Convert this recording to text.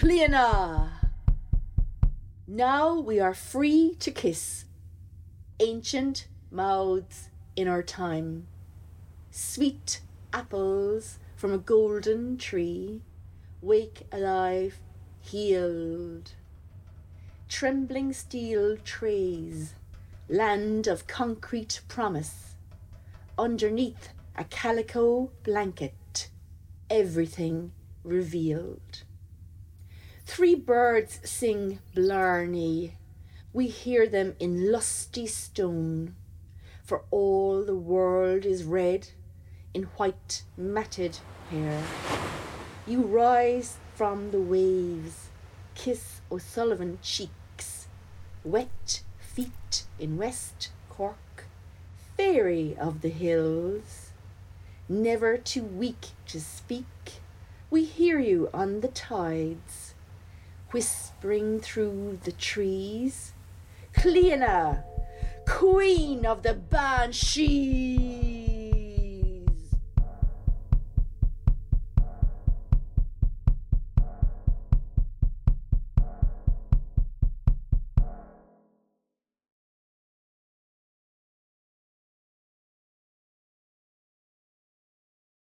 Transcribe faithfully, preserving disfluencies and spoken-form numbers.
Clíodhna! Now we are free to kiss ancient mouths in our time, sweet apples from a golden tree, wake alive, healed. Trembling steel trays, land of concrete promise, underneath a calico blanket, everything revealed. Three birds sing blarney. We hear them in lusty stone. For all the world is red in white matted hair. You rise from the waves. Kiss O'Sullivan cheeks. Wet feet in West Cork. Fairy of the hills. Never too weak to speak. We hear you on the tides. Whispering through the trees, Clíodhna, Queen of the Banshees!